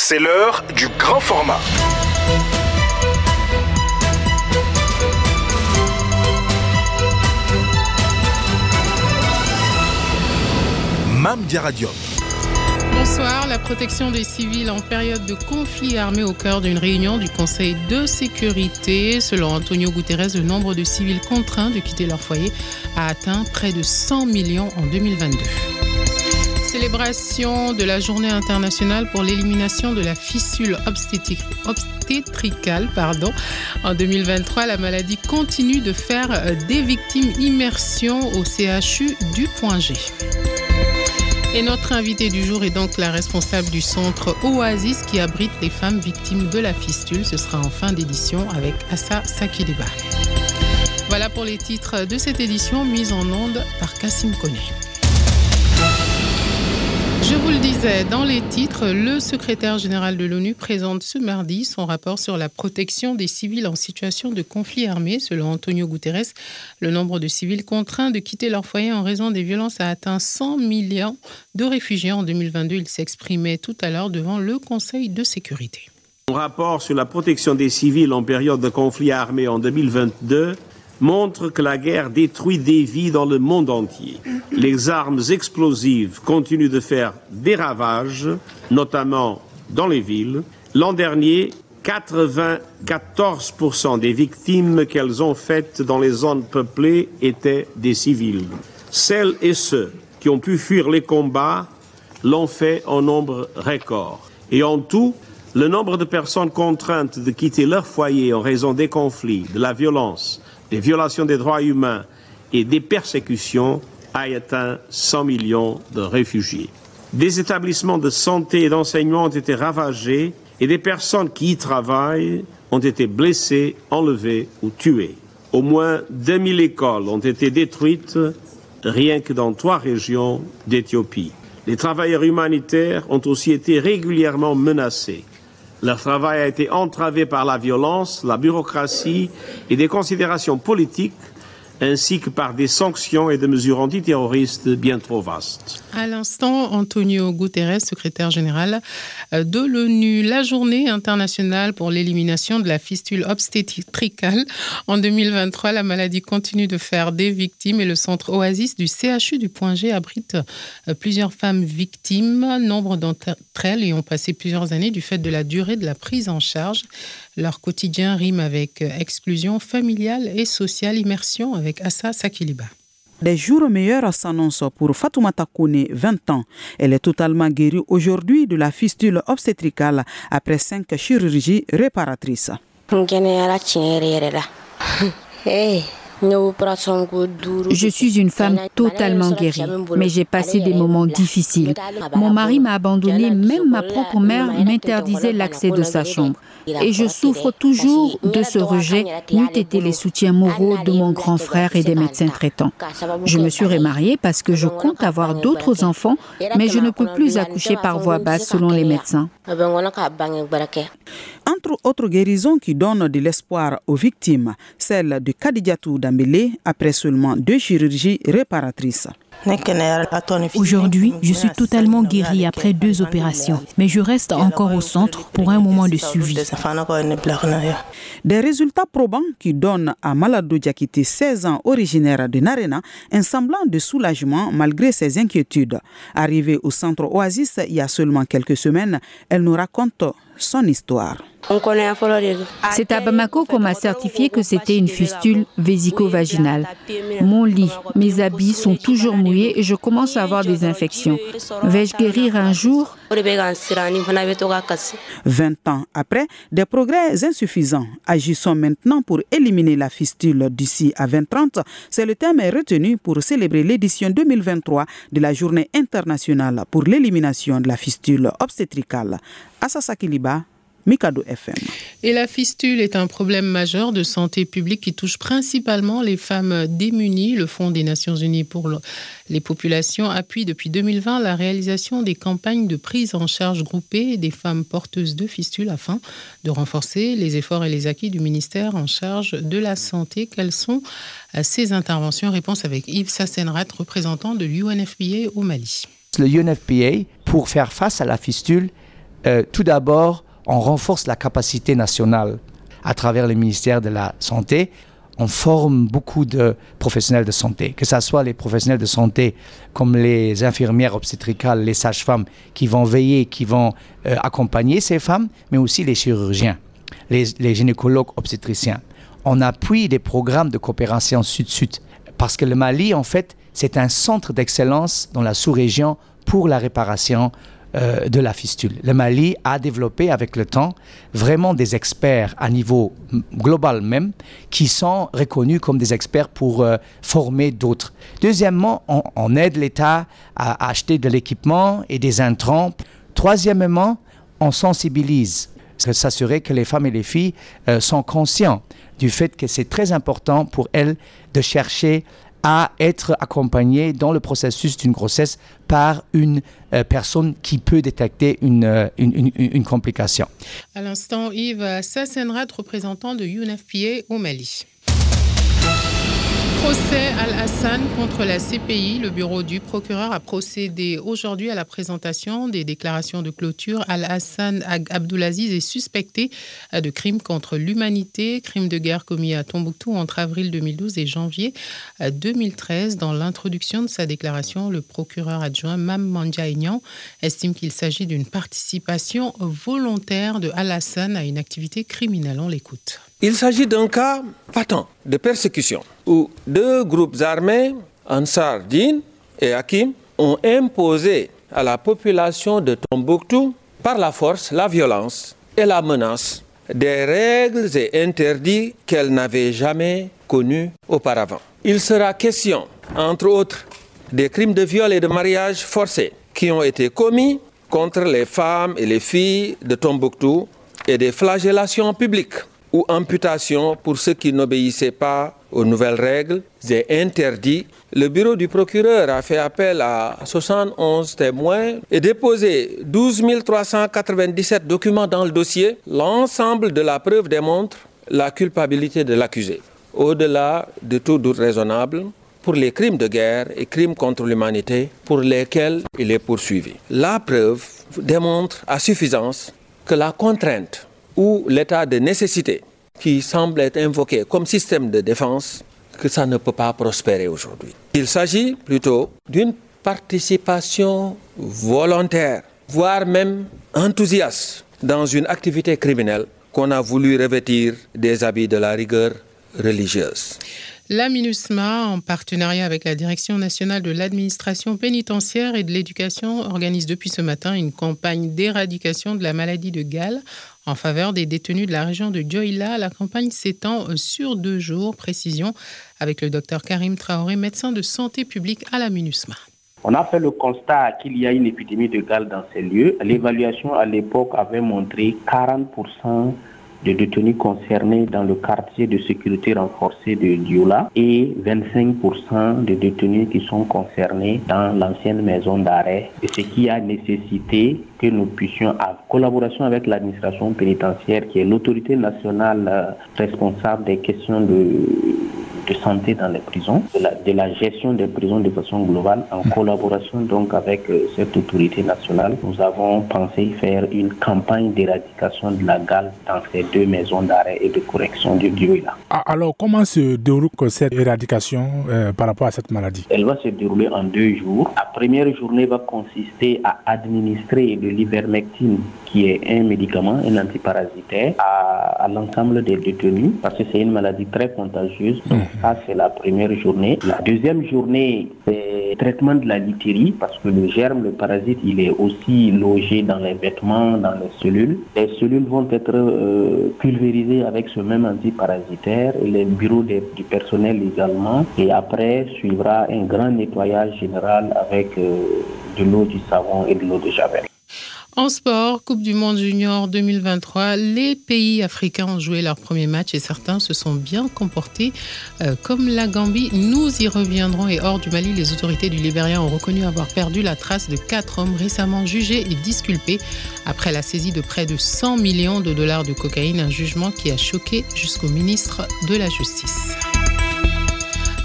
C'est l'heure du grand format. Mamdia Radio. Bonsoir. La protection des civils en période de conflit armé au cœur d'une réunion du Conseil de sécurité. Selon Antonio Guterres, le nombre de civils contraints de quitter leur foyer a atteint près de 100 millions en 2022. Célébration de la journée internationale pour l'élimination de la fissule obstétricale. En 2023, la maladie continue de faire des victimes. Immersion au CHU du Point G. Et notre invitée du jour est donc la responsable du centre Oasis qui abrite les femmes victimes de la fistule. Ce sera en fin d'édition avec Assa Sakiliba. Voilà pour les titres de cette édition mise en onde par Kassim Koné. Je vous le disais, dans les titres, le secrétaire général de l'ONU présente ce mardi son rapport sur la protection des civils en situation de conflit armé. Selon Antonio Guterres, le nombre de civils contraints de quitter leur foyer en raison des violences a atteint 100 millions de réfugiés en 2022. Il s'exprimait tout à l'heure devant le Conseil de sécurité. Mon rapport sur la protection des civils en période de conflit armé en 2022 montre que la guerre détruit des vies dans le monde entier. Les armes explosives continuent de faire des ravages, notamment dans les villes. L'an dernier, 94% des victimes qu'elles ont faites dans les zones peuplées étaient des civils. Celles et ceux qui ont pu fuir les combats l'ont fait en nombre record. Et en tout, le nombre de personnes contraintes de quitter leur foyer en raison des conflits, de la violence, des violations des droits humains et des persécutions a atteint 100 millions de réfugiés. Des établissements de santé et d'enseignement ont été ravagés et des personnes qui y travaillent ont été blessées, enlevées ou tuées. Au moins 2000 écoles ont été détruites rien que dans 3 régions d'Éthiopie. Les travailleurs humanitaires ont aussi été régulièrement menacés. Leur travail a été entravé par la violence, la bureaucratie et des considérations politiques, ainsi que par des sanctions et des mesures antiterroristes bien trop vastes. À l'instant, Antonio Guterres, secrétaire général de l'ONU. La journée internationale pour l'élimination de la fistule obstétricale. En 2023, la maladie continue de faire des victimes et le centre Oasis du CHU du Point G abrite plusieurs femmes victimes. Nombre d'entre elles y ont passé plusieurs années du fait de la durée de la prise en charge. Leur quotidien rime avec exclusion familiale et sociale, immersion avec Assa Sakiliba. Des jours meilleurs s'annoncent pour Fatoumata Koné, 20 ans. Elle est totalement guérie aujourd'hui de la fistule obstétricale après 5 chirurgies réparatrices. Je suis une femme totalement guérie, mais j'ai passé des moments difficiles. Mon mari m'a abandonnée, même ma propre mère m'interdisait l'accès de sa chambre. Et je souffre toujours de ce rejet, n'eût été les soutiens moraux de mon grand frère et des médecins traitants. Je me suis remariée parce que je compte avoir d'autres enfants, mais je ne peux plus accoucher par voie basse selon les médecins. Entre autres guérisons qui donnent de l'espoir aux victimes, celle de Khadijatou Dambélé après seulement 2 chirurgies réparatrices. Aujourd'hui, je suis totalement guérie après 2 opérations, mais je reste encore au centre pour un moment de suivi. Des résultats probants qui donnent à Maladou Diakité, 16 ans, originaire de Narena, un semblant de soulagement malgré ses inquiétudes. Arrivée au centre Oasis il y a seulement quelques semaines, elle nous raconte son histoire. C'est à Bamako qu'on m'a certifié que c'était une fistule vésico-vaginale. Mon lit, mes habits sont toujours mouillés et je commence à avoir des infections. Vais-je guérir un jour? 20 ans après, des progrès insuffisants. Agissons maintenant pour éliminer la fistule d'ici à 2030. C'est le thème retenu pour célébrer l'édition 2023 de la Journée internationale pour l'élimination de la fistule obstétricale. Assa Sakiliba, Mikado FM. Et la fistule est un problème majeur de santé publique qui touche principalement les femmes démunies. Le Fonds des Nations Unies pour les populations appuie depuis 2020 la réalisation des campagnes de prise en charge groupée des femmes porteuses de fistules afin de renforcer les efforts et les acquis du ministère en charge de la santé. Quelles sont ces interventions? Réponse avec Yves Sassenrat, représentant de l'UNFPA au Mali. Le UNFPA, pour faire face à la fistule, Tout d'abord, on renforce la capacité nationale à travers le ministère de la Santé. On forme beaucoup de professionnels de santé, que ce soit les professionnels de santé comme les infirmières obstétricales, les sages-femmes qui vont veiller, qui vont accompagner ces femmes, mais aussi les chirurgiens, les gynécologues obstétriciens. On appuie des programmes de coopération sud-sud parce que le Mali, en fait, c'est un centre d'excellence dans la sous-région pour la réparation de la fistule. Le Mali a développé avec le temps vraiment des experts à niveau global même qui sont reconnus comme des experts pour former d'autres. Deuxièmement, on aide l'État à acheter de l'équipement et des intrants. Troisièmement, on sensibilise, s'assurer que les femmes et les filles sont conscients du fait que c'est très important pour elles de chercher à être accompagné dans le processus d'une grossesse par une personne qui peut détecter une complication. À l'instant, Yves Sassenrat, représentant de UNFPA au Mali. Procès Al-Hassan contre la CPI. Le bureau du procureur a procédé aujourd'hui à la présentation des déclarations de clôture. Al-Hassan Ag Abdoulaziz est suspecté de crimes contre l'humanité, crimes de guerre commis à Tombouctou entre avril 2012 et janvier 2013. Dans l'introduction de sa déclaration, le procureur adjoint Mam Mandja Aignan estime qu'il s'agit d'une participation volontaire de Al-Hassan à une activité criminelle. On l'écoute. Il s'agit d'un cas patent de persécution où deux groupes armés, Ansar Dine et AQIM, ont imposé à la population de Tombouctou, par la force, la violence et la menace, des règles et interdits qu'elle n'avait jamais connus auparavant. Il sera question, entre autres, des crimes de viol et de mariage forcés qui ont été commis contre les femmes et les filles de Tombouctou et des flagellations publiques ou amputation pour ceux qui n'obéissaient pas aux nouvelles règles et interdits. Le bureau du procureur a fait appel à 71 témoins et déposé 12 397 documents dans le dossier. L'ensemble de la preuve démontre la culpabilité de l'accusé, au-delà de tout doute raisonnable, pour les crimes de guerre et crimes contre l'humanité pour lesquels il est poursuivi. La preuve démontre à suffisance que la contrainte ou l'état de nécessité qui semble être invoqué comme système de défense, que ça ne peut pas prospérer aujourd'hui. Il s'agit plutôt d'une participation volontaire, voire même enthousiaste, dans une activité criminelle qu'on a voulu revêtir des habits de la rigueur religieuse. La MINUSMA, en partenariat avec la Direction nationale de l'administration pénitentiaire et de l'éducation, organise depuis ce matin une campagne d'éradication de la maladie de Gall en faveur des détenus de la région de Djoïla. La campagne s'étend sur 2 jours, précision avec le docteur Karim Traoré, médecin de santé publique à la MINUSMA. On a fait le constat qu'il y a une épidémie de Gall dans ces lieux. L'évaluation à l'époque avait montré 40% de détenus concernés dans le quartier de sécurité renforcée de Djoïla et 25% de détenus qui sont concernés dans l'ancienne maison d'arrêt, ce qui a nécessité que nous puissions, en collaboration avec l'administration pénitentiaire, qui est l'autorité nationale responsable des questions de santé dans les prisons, de la gestion des prisons de façon globale, en collaboration donc avec cette autorité nationale, nous avons pensé faire une campagne d'éradication de la Gall dans ces 2 maisons d'arrêt et de correction du Djoïla. Alors, comment se déroule cette éradication par rapport à cette maladie? Elle va se dérouler en 2 jours. La première journée va consister à administrer de l'ivermectine, qui est un médicament, un antiparasitaire, à l'ensemble des détenus, parce que c'est une maladie très contagieuse. Donc ça, c'est la première journée. La deuxième journée, c'est le traitement de la diphtérie, parce que le germe, le parasite, il est aussi logé dans les vêtements, dans les cellules. Les cellules vont être pulvérisées avec ce même antiparasitaire, et les bureaux du personnel également. Et après, suivra un grand nettoyage général avec de l'eau, du savon et de l'eau de javel. En sport, Coupe du Monde Junior 2023, les pays africains ont joué leur premier match et certains se sont bien comportés comme la Gambie. Nous y reviendrons. Et hors du Mali, les autorités du Libéria ont reconnu avoir perdu la trace de 4 hommes récemment jugés et disculpés après la saisie de près de 100 millions de dollars de cocaïne, un jugement qui a choqué jusqu'au ministre de la Justice.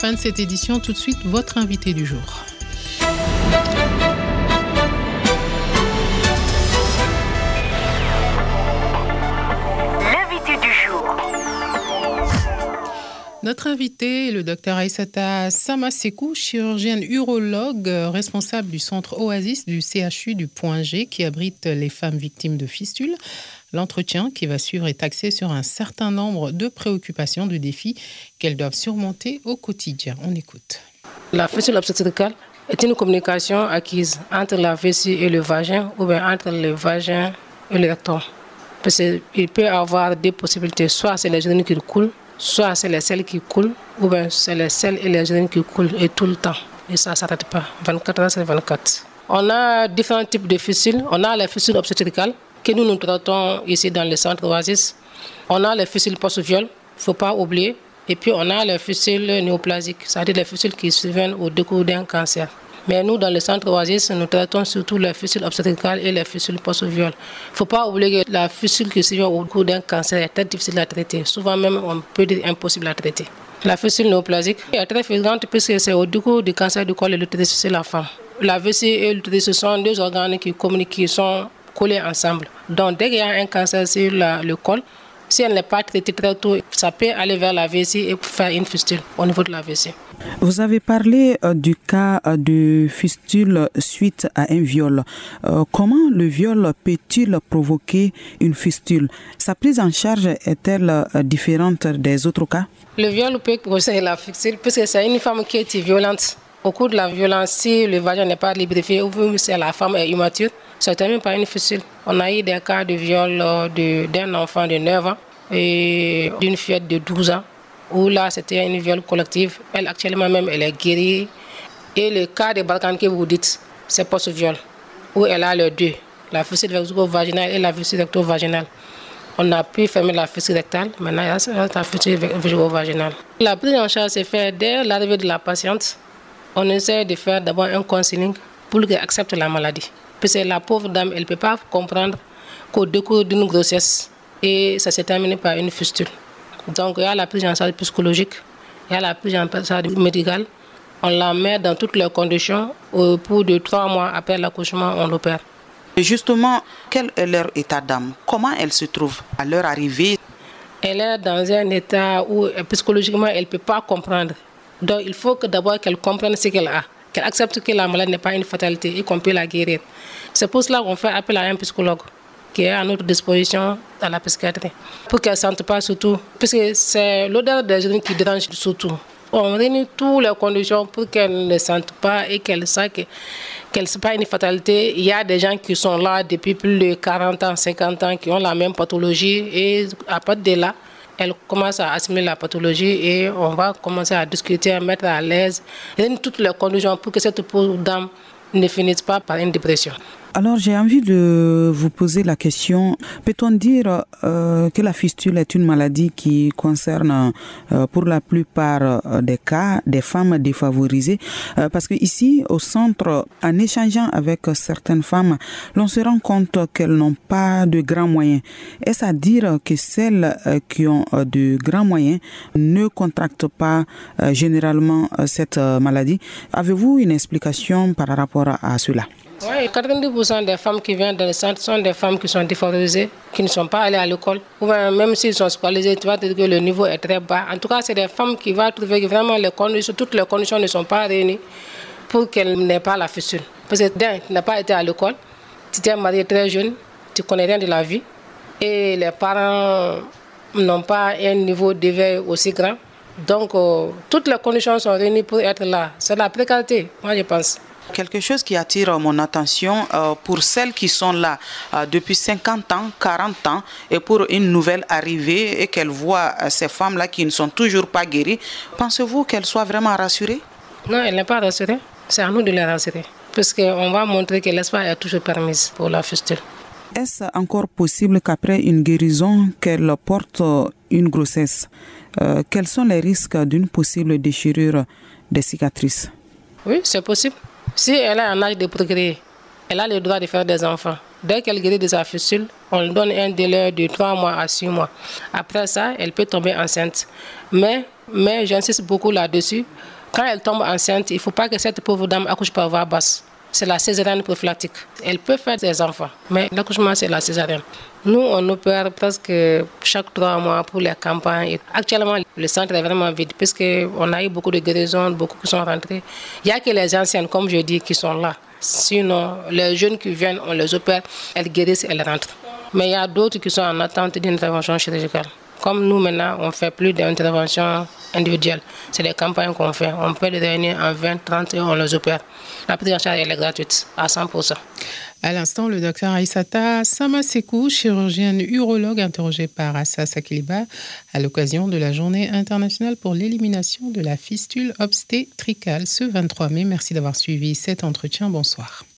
Fin de cette édition, tout de suite, votre invité du jour. Notre invité est le docteur Aïsata Samasekou, chirurgienne urologue responsable du centre Oasis du CHU du Point G qui abrite les femmes victimes de fistules. L'entretien qui va suivre est axé sur un certain nombre de préoccupations, de défis qu'elles doivent surmonter au quotidien. On écoute. La fistule obstétricale est une communication acquise entre la vessie et le vagin ou bien entre le vagin et le rectum. Parce qu'il peut y avoir des possibilités, soit c'est les urines qui coulent, soit c'est les selles qui coulent, ou bien c'est les selles et les urines qui coulent et tout le temps. Et ça ne s'arrête pas, 24 heures sur 24. On a différents types de fistules. On a la fistule obstétricale que nous traitons ici dans le centre Oasis. On a les fistules post-viol, il ne faut pas oublier. Et puis on a les fistules néoplasiques, c'est-à-dire les fistules qui surviennent au décours d'un cancer. Mais nous, dans le centre Oasis, nous traitons surtout les fistules obstétricales et les fistules post-viol. Il ne faut pas oublier que la fistule qui survient au cours d'un cancer est très difficile à traiter. Souvent même, on peut dire impossible à traiter. La fistule néoplasique est très fréquente puisque c'est au cours du cancer du col et de l'utérus chez la femme. La vessie et l'utérus, ce sont deux organes qui communiquent, qui sont collés ensemble. Donc, dès qu'il y a un cancer sur le col, si elle n'est pas traitée très tôt, ça peut aller vers la vessie et faire une fistule au niveau de la vessie. Vous avez parlé du cas de fistule suite à un viol. Comment le viol peut-il provoquer une fistule? Sa prise en charge est-elle différente des autres cas? Le viol peut provoquer la fistule puisque c'est une femme qui est violente. Au cours de la violence, si le vagin n'est pas lubrifié ou si la femme est immature, ça termine par une fistule. On a eu des cas de viol d'un enfant de 9 ans et d'une fillette de 12 ans, où là c'était une viol collective. Elle actuellement même, elle est guérie. Et le cas de Balkans que vous dites, c'est post-viol, où elle a les deux, la fistule vaginale et la fistule recto-vaginale. On a pu fermer la fistule rectale, maintenant il y a la fistule vaginale. La prise en charge s'est faite dès l'arrivée de la patiente. On essaie de faire d'abord un counseling pour qu'elle accepte la maladie. Parce que la pauvre dame, elle ne peut pas comprendre qu'au décours d'une grossesse, et ça s'est terminé par une fistule. Donc il y a la prise en charge psychologique, il y a la prise en charge médicale. On la met dans toutes les conditions. Au bout de 3 mois après l'accouchement, on l'opère. Justement, quel est leur état d'âme? Comment elle se trouve à leur arrivée? Elle est dans un état où psychologiquement, elle ne peut pas comprendre. Donc il faut que d'abord qu'elle comprenne ce qu'elle a, qu'elle accepte que la maladie n'est pas une fatalité et qu'on peut la guérir. C'est pour cela qu'on fait appel à un psychologue qui est à notre disposition à la psychiatrie. Pour qu'elle ne sente pas surtout, parce que c'est l'odeur des urines qui dérange surtout. On réunit toutes les conditions pour qu'elle ne sente pas et qu'elle sache qu'elle n'est pas une fatalité. Il y a des gens qui sont là depuis plus de 40 ans, 50 ans, qui ont la même pathologie et à partir de là, elle commence à assimiler la pathologie et on va commencer à discuter, à mettre à l'aise, toutes les conditions pour que cette pauvre dame ne finisse pas par une dépression. Alors j'ai envie de vous poser la question, peut-on dire que la fistule est une maladie qui concerne pour la plupart des cas des femmes défavorisées? Parce qu'ici au centre, en échangeant avec certaines femmes, l'on se rend compte qu'elles n'ont pas de grands moyens. Est-ce à dire que celles qui ont de grands moyens ne contractent pas généralement cette maladie? Avez-vous une explication par rapport à cela? Oui, 90% des femmes qui viennent dans le centre sont des femmes qui sont défavorisées, qui ne sont pas allées à l'école. Ou même s'ils sont scolarisés, tu vas te dire que le niveau est très bas. En tout cas, c'est des femmes qui vont trouver que vraiment les conditions, toutes les conditions ne sont pas réunies pour qu'elles n'aient pas la fistule. Parce que d'un, tu n'as pas été à l'école, tu t'es marié très jeune, tu ne connais rien de la vie. Et les parents n'ont pas un niveau d'éveil aussi grand. Donc, toutes les conditions sont réunies pour être là. C'est la précarité, moi je pense. Quelque chose qui attire mon attention pour celles qui sont là depuis 50 ans, 40 ans et pour une nouvelle arrivée et qu'elles voient ces femmes-là qui ne sont toujours pas guéries, pensez-vous qu'elles soient vraiment rassurées? Non, elles ne sont pas rassurées. C'est à nous de les rassurer parce qu'on va montrer que l'espoir est toujours permise pour la fistule. Est-ce encore possible qu'après une guérison, qu'elle porte une grossesse? Quels sont les risques d'une possible déchirure des cicatrices? Oui, c'est possible. Si elle a un âge de procréer, elle a le droit de faire des enfants. Dès qu'elle guérit de sa fistule, on lui donne un délai de 3 mois à 6 mois. Après ça, elle peut tomber enceinte. Mais j'insiste beaucoup là-dessus, quand elle tombe enceinte, il ne faut pas que cette pauvre dame accouche par voie basse. C'est la césarienne prophylactique. Elle peut faire des enfants, mais l'accouchement, c'est la césarienne. Nous, on opère presque chaque 3 mois pour les campagnes. Actuellement, le centre est vraiment vide, puisqu'on a eu beaucoup de guérisons, beaucoup qui sont rentrés. Il n'y a que les anciennes, comme je dis, qui sont là. Sinon, les jeunes qui viennent, on les opère, elles guérissent, elles rentrent. Mais il y a d'autres qui sont en attente d'une intervention chirurgicale. Comme nous, maintenant, on ne fait plus d'intervention individuelle. C'est des campagnes qu'on fait. On peut les réunir en 20, 30 et on les opère. La prise en charge, elle est gratuite, à 100%. À l'instant, le docteur Aïsata Samasekou, chirurgienne urologue interrogée par Assa Sakiliba à l'occasion de la Journée internationale pour l'élimination de la fistule obstétricale ce 23 mai. Merci d'avoir suivi cet entretien. Bonsoir.